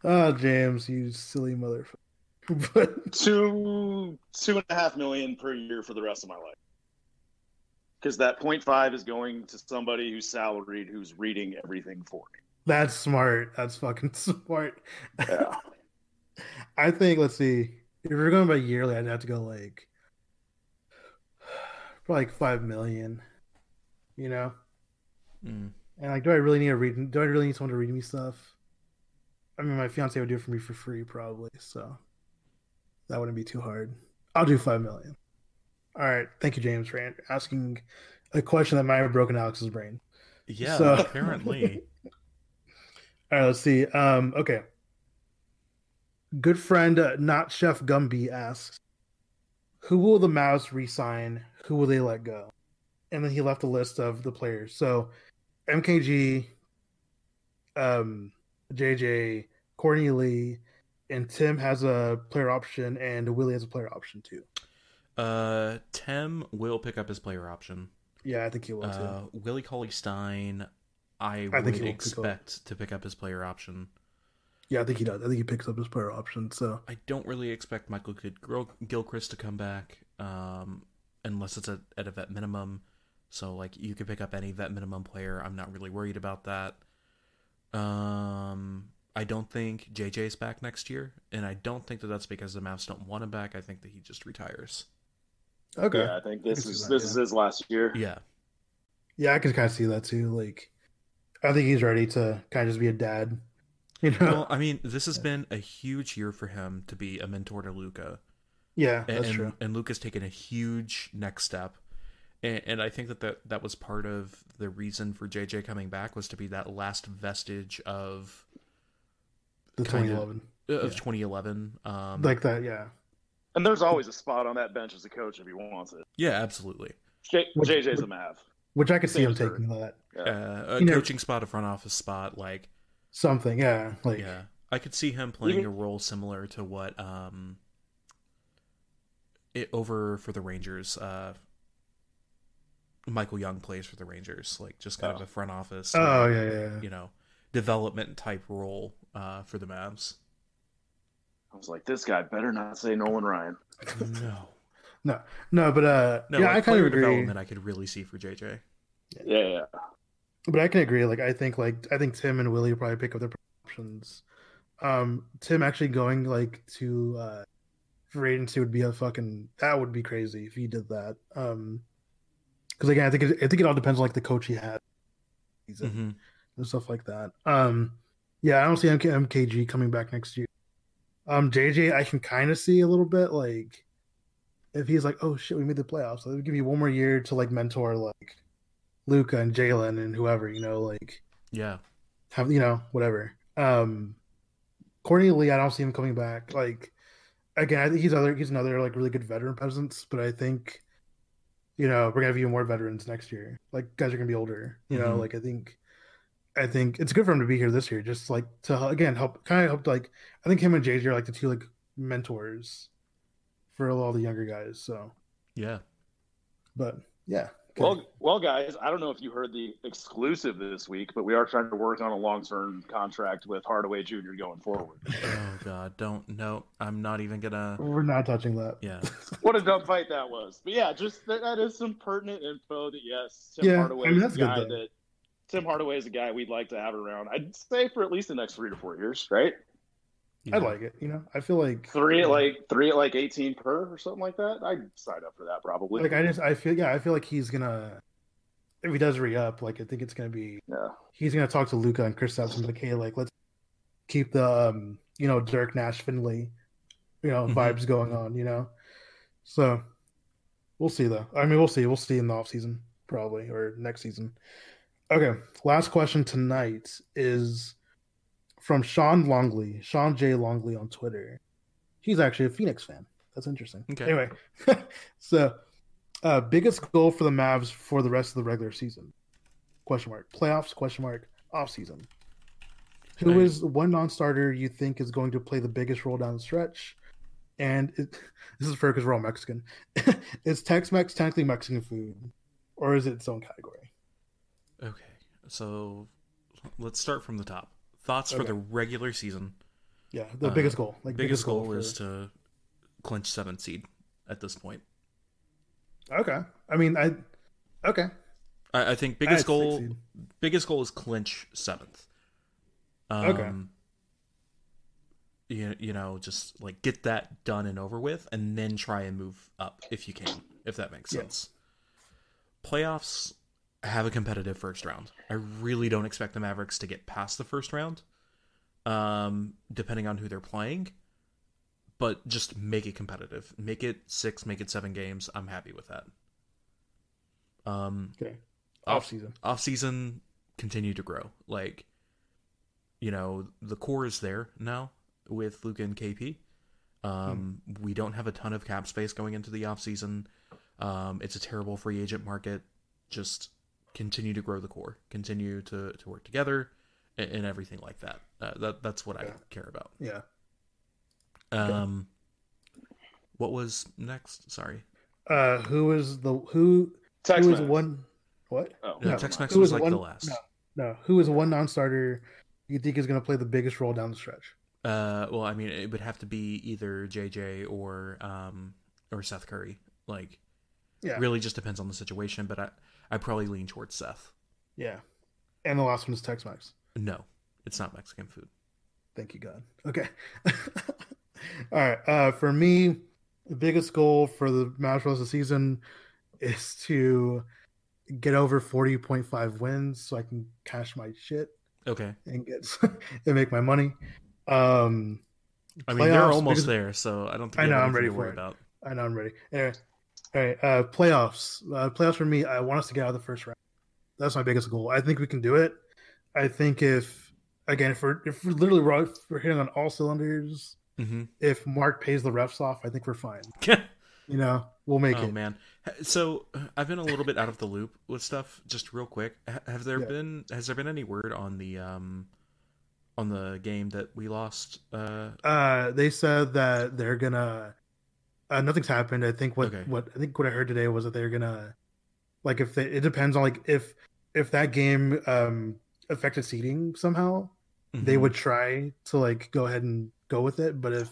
Oh, James, you silly motherfucker! But... $2.5 million per year for the rest of my life. Because that 0.5 is going to somebody who's salaried, who's reading everything for me. That's smart. That's fucking smart. Yeah. I think, let's see. If we're going by yearly, I'd have to go probably $5 million. You know? Mm. And do I really need do I really need someone to read me stuff? I mean, my fiance would do it for me for free probably, so that wouldn't be too hard. I'll do $5 million. All right. Thank you, James, for asking a question that might have broken Alex's brain. Yeah, so... apparently. All right, let's see. Okay. Good friend, not Chef Gumby, asks, who will the Mavs re-sign? Who will they let go? And then he left a list of the players. So MKG, JJ, Courtney Lee, and Tim has a player option, and Willie has a player option too. Tim will pick up his player option. Yeah, I think he will too. Willie Cauley-Stein, I would expect to pick up his player option. Yeah, I think he does. I think he picks up his player option. So I don't really expect Michael Gilchrist to come back unless it's at a vet minimum. So like you could pick up any vet minimum player. I'm not really worried about that. I don't think JJ's back next year, and I don't think that that's because the Mavs don't want him back. I think that he just retires. Okay. Yeah, I think this is his last year. Yeah. Yeah, I can kind of see that too. Like, I think he's ready to kind of just be a dad. You know? Well, I mean, this has been a huge year for him to be a mentor to Luka. Yeah, that's true. And Luka's taken a huge next step. And I think that was part of the reason for JJ coming back was to be that last vestige of the 2011. Of 2011. Like that, yeah. And there's always a spot on that bench as a coach if he wants it. Yeah, absolutely. JJ's a Mav. Which I could see him taking that. Yeah. Coaching spot, a front office spot, like... Something, yeah. Like, yeah. I could see him playing a role similar to what... over for the Rangers... Michael Young plays for the Rangers, like just kind of a front office, you know, development type role for the Mavs. I was like, this guy better not say Nolan Ryan. But I kind of agree. Development I could really see for JJ. Yeah. But I can agree. Like, I think Tim and Willie will probably pick up their options. Tim actually going like to free agency would be that would be crazy if he did that. Because again, I think it all depends on like the coach he had, and stuff like that. I don't see MKG coming back next year. JJ, I can kind of see a little bit like if he's like, oh shit, we made the playoffs, so they'll give you one more year to like mentor like Luka and Jalen and whoever, you know, like have whatever. Courtney Lee, I don't see him coming back. Like again, I think he's another like really good veteran presence, but I think. You know, we're gonna have even more veterans next year. Like guys are gonna be older. You know, like I think it's good for him to be here this year, just like to again help. Like I think him and JJ are like the two like mentors for all the younger guys. So yeah, but yeah. Okay. Well, guys, I don't know if you heard the exclusive this week, but we are trying to work on a long-term contract with Hardaway Jr. going forward. Oh God, I'm not even gonna. We're not touching that. Yeah. What a dumb fight that was. But yeah, just that is some pertinent info. That Hardaway is a guy that Tim Hardaway is a guy we'd like to have around. I'd say for at least the next 3 to 4 years, right? Yeah. I'd like it. You know, I feel like three at like 18 per or something like that. I'd sign up for that probably. Like I feel like he's gonna, if he does re-up, like I think it's gonna be he's gonna talk to Luka and Kristaps and be like, hey, like let's keep the Dirk, Nash, Finley, vibes going on, So we'll see though. I mean, we'll see in the off season probably or next season. Okay, last question tonight is. From Sean J. Longley on Twitter. He's actually a Phoenix fan. That's interesting. Okay. Anyway, so biggest goal for the Mavs for the rest of the regular season? ? Playoffs? ? Offseason. Who is one non-starter you think is going to play the biggest role down the stretch? And this is fair because we're all Mexican. Is Tex-Mex technically Mexican food, or is it its own category? Okay, so let's start from the top. Thoughts for the regular season. Yeah, the biggest goal. Like biggest goal for... is to clinch 7th seed at this point. Okay. I mean, I think biggest goal is clinch 7th. Just like get that done and over with, and then try and move up if you can, if that makes sense. Playoffs. Have a competitive first round. I really don't expect the Mavericks to get past the first round, depending on who they're playing. But just make it competitive. Make it 6, make it 7 games. I'm happy with that. Off season, continue to grow. Like, the core is there now with Luka and KP. We don't have a ton of cap space going into the off season. It's a terrible free agent market. Just continue to grow the core, continue to work together and everything like that. That's what I care about. Yeah. What was next? Sorry. Who is the who? Tex-Mex. Who is one? What? Oh, no, Tex Mex was like one, the last. No. Who is one non-starter you think is going to play the biggest role down the stretch? Well, I mean, it would have to be either JJ or Seth Curry. Like, yeah, really just depends on the situation. But I probably lean towards Seth. Yeah, and the last one is Tex Mex. No, it's not Mexican food. Thank you, God. Okay. All right. For me, the biggest goal for the match rest of the season is to get over 40.5 wins so I can cash my shit. Okay. And get and make my money. I mean, they're almost there, so I don't think I know. I'm ready for it. I know I'm ready. Anyway, all right. Playoffs. Playoffs for me. I want us to get out of the first round. That's my biggest goal. I think we can do it. I think if we're literally right, we're hitting on all cylinders. Mm-hmm. If Mark pays the refs off, I think we're fine. You know, we'll make it. Oh, man. So I've been a little bit out of the loop with stuff. Just real quick, has there been any word on the game that we lost? They said that they're gonna. Nothing's happened. I think what I heard today was that they're gonna, like, it depends on, like, if that game affected seeding somehow, mm-hmm, they would try to, like, go ahead and go with it. But if,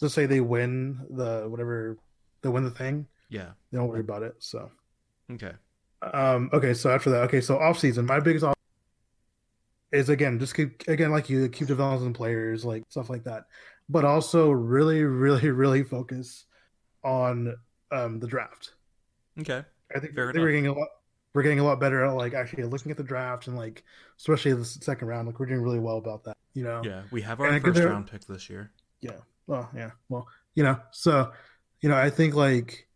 let's say they win the thing, yeah, they don't worry about it. So okay, So after that, so off season, my biggest off is keep developing players, like, stuff like that, but also really, really, really focus on the draft. Okay, I think we're getting a lot better at, like, actually looking at the draft and, like, especially the second round. Like, we're doing really well about that, you know? Yeah, we have our first round pick this year. Yeah. Well, yeah. Well, you know, so, you know, I think, like,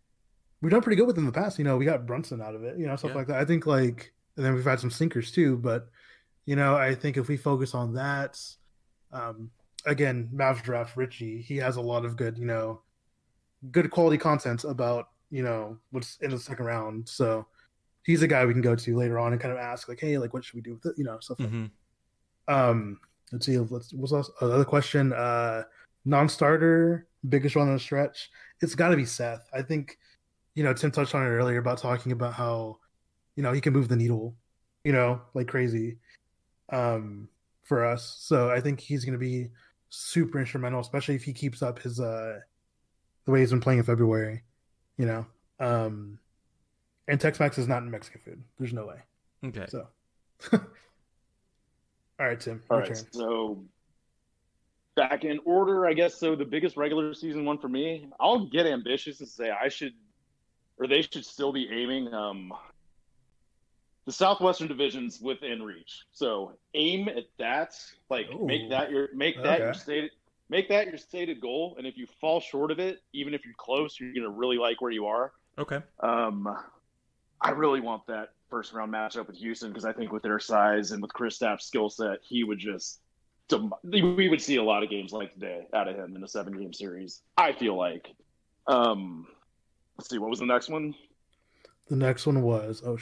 we've done pretty good with them in the past. You know, we got Brunson out of it, you know, stuff like that. I think, like, and then we've had some sinkers too. But, you know, I think if we focus on that, again, Mavs draft Richie, he has a lot of good, you know, good quality content about, you know, what's in the second round. So he's a guy we can go to later on and kind of ask, like, hey, like, what should we do with it? You know, stuff mm-hmm. like that. Let's see. What's else? Another question. Non-starter, biggest run on the stretch. It's got to be Seth. I think, you know, Tim touched on it earlier about talking about how, you know, he can move the needle, you know, like crazy for us. So I think he's going to be super instrumental, especially if he keeps up his the way he's been playing in February, you know. And Tex-Mex is not in Mexican food. There's no way. Okay. So, all right, Tim. All right. Turn. So, back in order, I guess. So, the biggest regular season one for me, I'll get ambitious and say they should still be aiming the Southwestern Division's within reach. So, aim at that. Like, ooh, make that your stated goal. And if you fall short of it, even if you're close, you're gonna really like where you are. Okay. I really want that first round matchup with Houston because I think with their size and with Kristaps' skill set, we would see a lot of games like today out of him in a 7-game series. I feel like. Let's see, what was the next one? The next one was the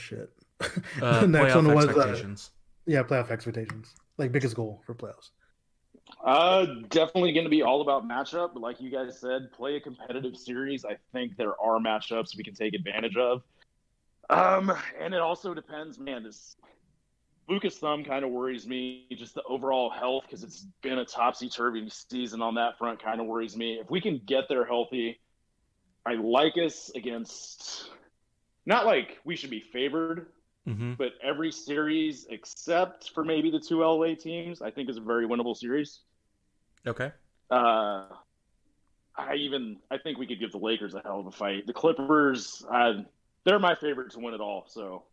next one was expectations. Playoff expectations, like biggest goal for playoffs. Definitely going to be all about matchup, but like you guys said, play a competitive series. I think there are matchups we can take advantage of. And it also depends, man. This Luka's thumb kind of worries me. Just the overall health, because it's been a topsy-turvy season on that front, kind of worries me. If we can get there healthy, I like us against. Not like we should be favored. Mm-hmm. But every series except for maybe the two LA teams, I think is a very winnable series. Okay. I think we could give the Lakers a hell of a fight. The Clippers, they're my favorite to win it all. So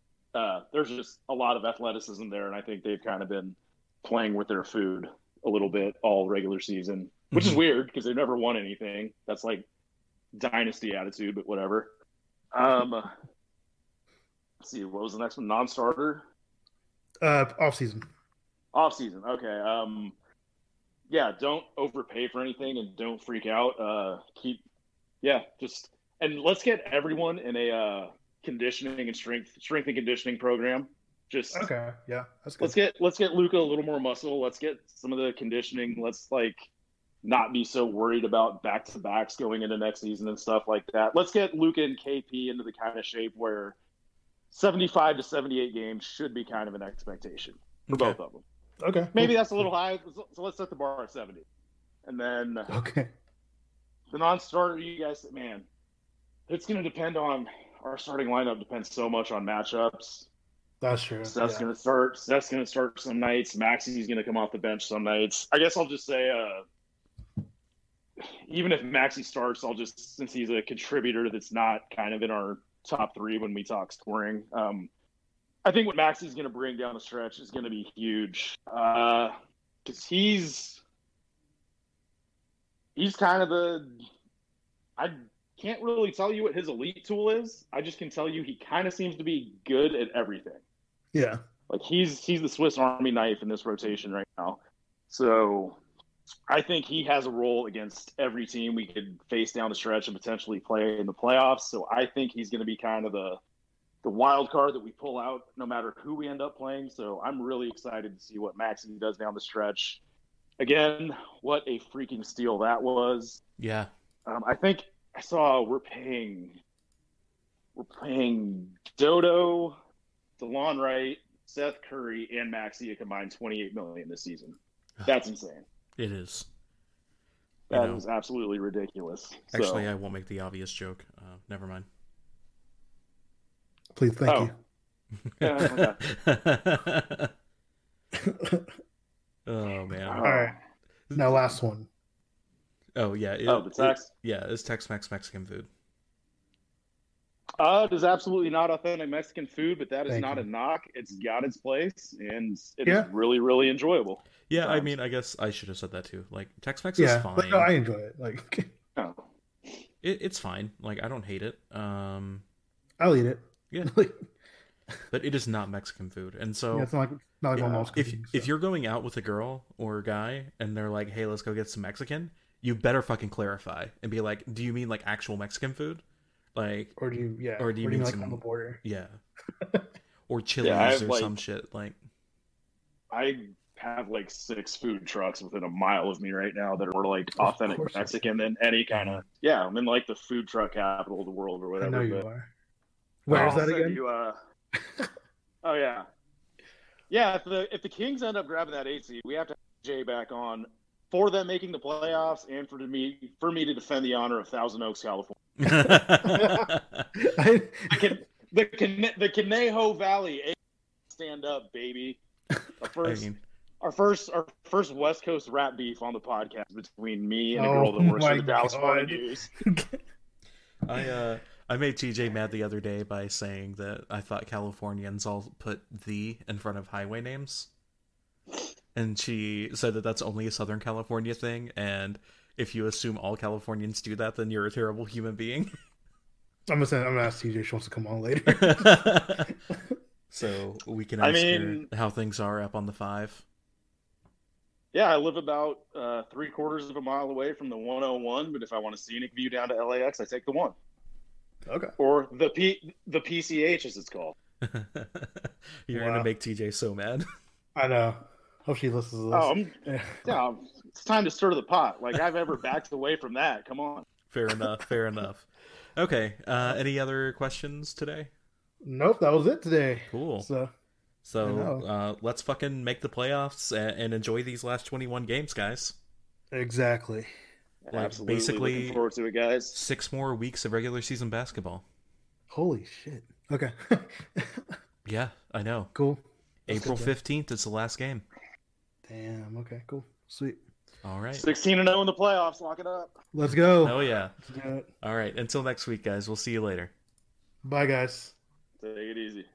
there's just a lot of athleticism there, and I think they've kind of been playing with their food a little bit all regular season, which mm-hmm. is weird because they've never won anything. That's like dynasty attitude, but whatever. Let's see, what was the next one? Non-starter? Off-season, okay. Don't overpay for anything and don't freak out. And let's get everyone in a conditioning and strength and conditioning program. Okay, yeah, that's good. Let's get Luka a little more muscle. Let's get some of the conditioning. Let's, like, not be so worried about back-to-backs going into next season and stuff like that. Let's get Luka and KP into the kind of shape where 75 to 78 games should be kind of an expectation for both of them. Okay. Maybe that's a little high. So let's set the bar at 70. And then the non-starter, you guys, man, it's going to depend on our starting lineup. Depends so much on matchups. That's true. Seth's going to start. Seth's going to start some nights. Maxi's going to come off the bench some nights. I guess I'll just say, even if Maxi starts, I'll just, since he's a contributor that's not kind of in our top three when we talk scoring, I think what Maxi's going to bring down the stretch is going to be huge, because he's kind of the, I can't really tell you what his elite tool is. I just can tell you he kind of seems to be good at everything. Yeah, like he's the Swiss Army knife in this rotation right now. So I think he has a role against every team we could face down the stretch and potentially play in the playoffs. So I think he's going to be kind of the wild card that we pull out no matter who we end up playing. So I'm really excited to see what Maxi does down the stretch. Again, what a freaking steal that was. Yeah. I think I saw we're playing Dodo, DeLon Wright, Seth Curry, and Maxi a combined $28 million this season. That's insane. It is. That is absolutely ridiculous. Actually, I won't make the obvious joke. Never mind. Please, thank you. Oh, man. All right. Now, last one. Oh, yeah. The text? Is Tex-Mex Mexican food? It is absolutely not authentic Mexican food, but that is not a knock. It's got its place, and it is really, really enjoyable. Yeah, I mean, I guess I should have said that too. Like, Tex-Mex is fine. But no, I enjoy it. Like, it's fine. Like, I don't hate it. I'll eat it. Yeah, but it is not Mexican food, and so it's not like almost. If you're going out with a girl or a guy, and they're like, "Hey, let's go get some Mexican," you better fucking clarify and be like, "Do you mean like actual Mexican food, like, or do you mean like some, on the border, or Chili's or some shit?" Like, I have like 6 food trucks within a mile of me right now that are like authentic Mexican and any kind of I'm in like the food truck capital of the world or whatever. I know you are. Where is that again? If the Kings end up grabbing that 8 seed, we have to have Jay back on for them making the playoffs and for me to defend the honor of Thousand Oaks, California. The Conejo Valley stand up, baby. Our first West Coast rap beef on the podcast between me and a girl that works for the Dallas Morning News. I made TJ mad the other day by saying that I thought Californians all put "the" in front of highway names. And she said that that's only a Southern California thing, and if you assume all Californians do that, then you're a terrible human being. I'm gonna ask TJ if she wants to come on later. So we can ask her how things are up on the 5. Yeah, I live about 3/4 of a mile away from the 101, but if I want a scenic view down to LAX, I take the 1. Okay. Or the PCH, as it's called. You're going to make TJ so mad. I know. Hope she listens to this. It's time to stir the pot. Like, I've ever backed away from that. Come on. Fair enough. Okay. Any other questions today? Nope. That was it today. Cool. So let's fucking make the playoffs and enjoy these last 21 games, guys. Exactly. Like, absolutely, basically looking forward to it, guys. 6 more weeks of regular season basketball. Holy shit. Okay. Yeah, I know. Cool. That's April 15th is the last game. Damn. Okay, cool. Sweet. All right. 16-0 in the playoffs. Lock it up. Let's go. Oh, yeah. All right. Until next week, guys. We'll see you later. Bye, guys. Take it easy.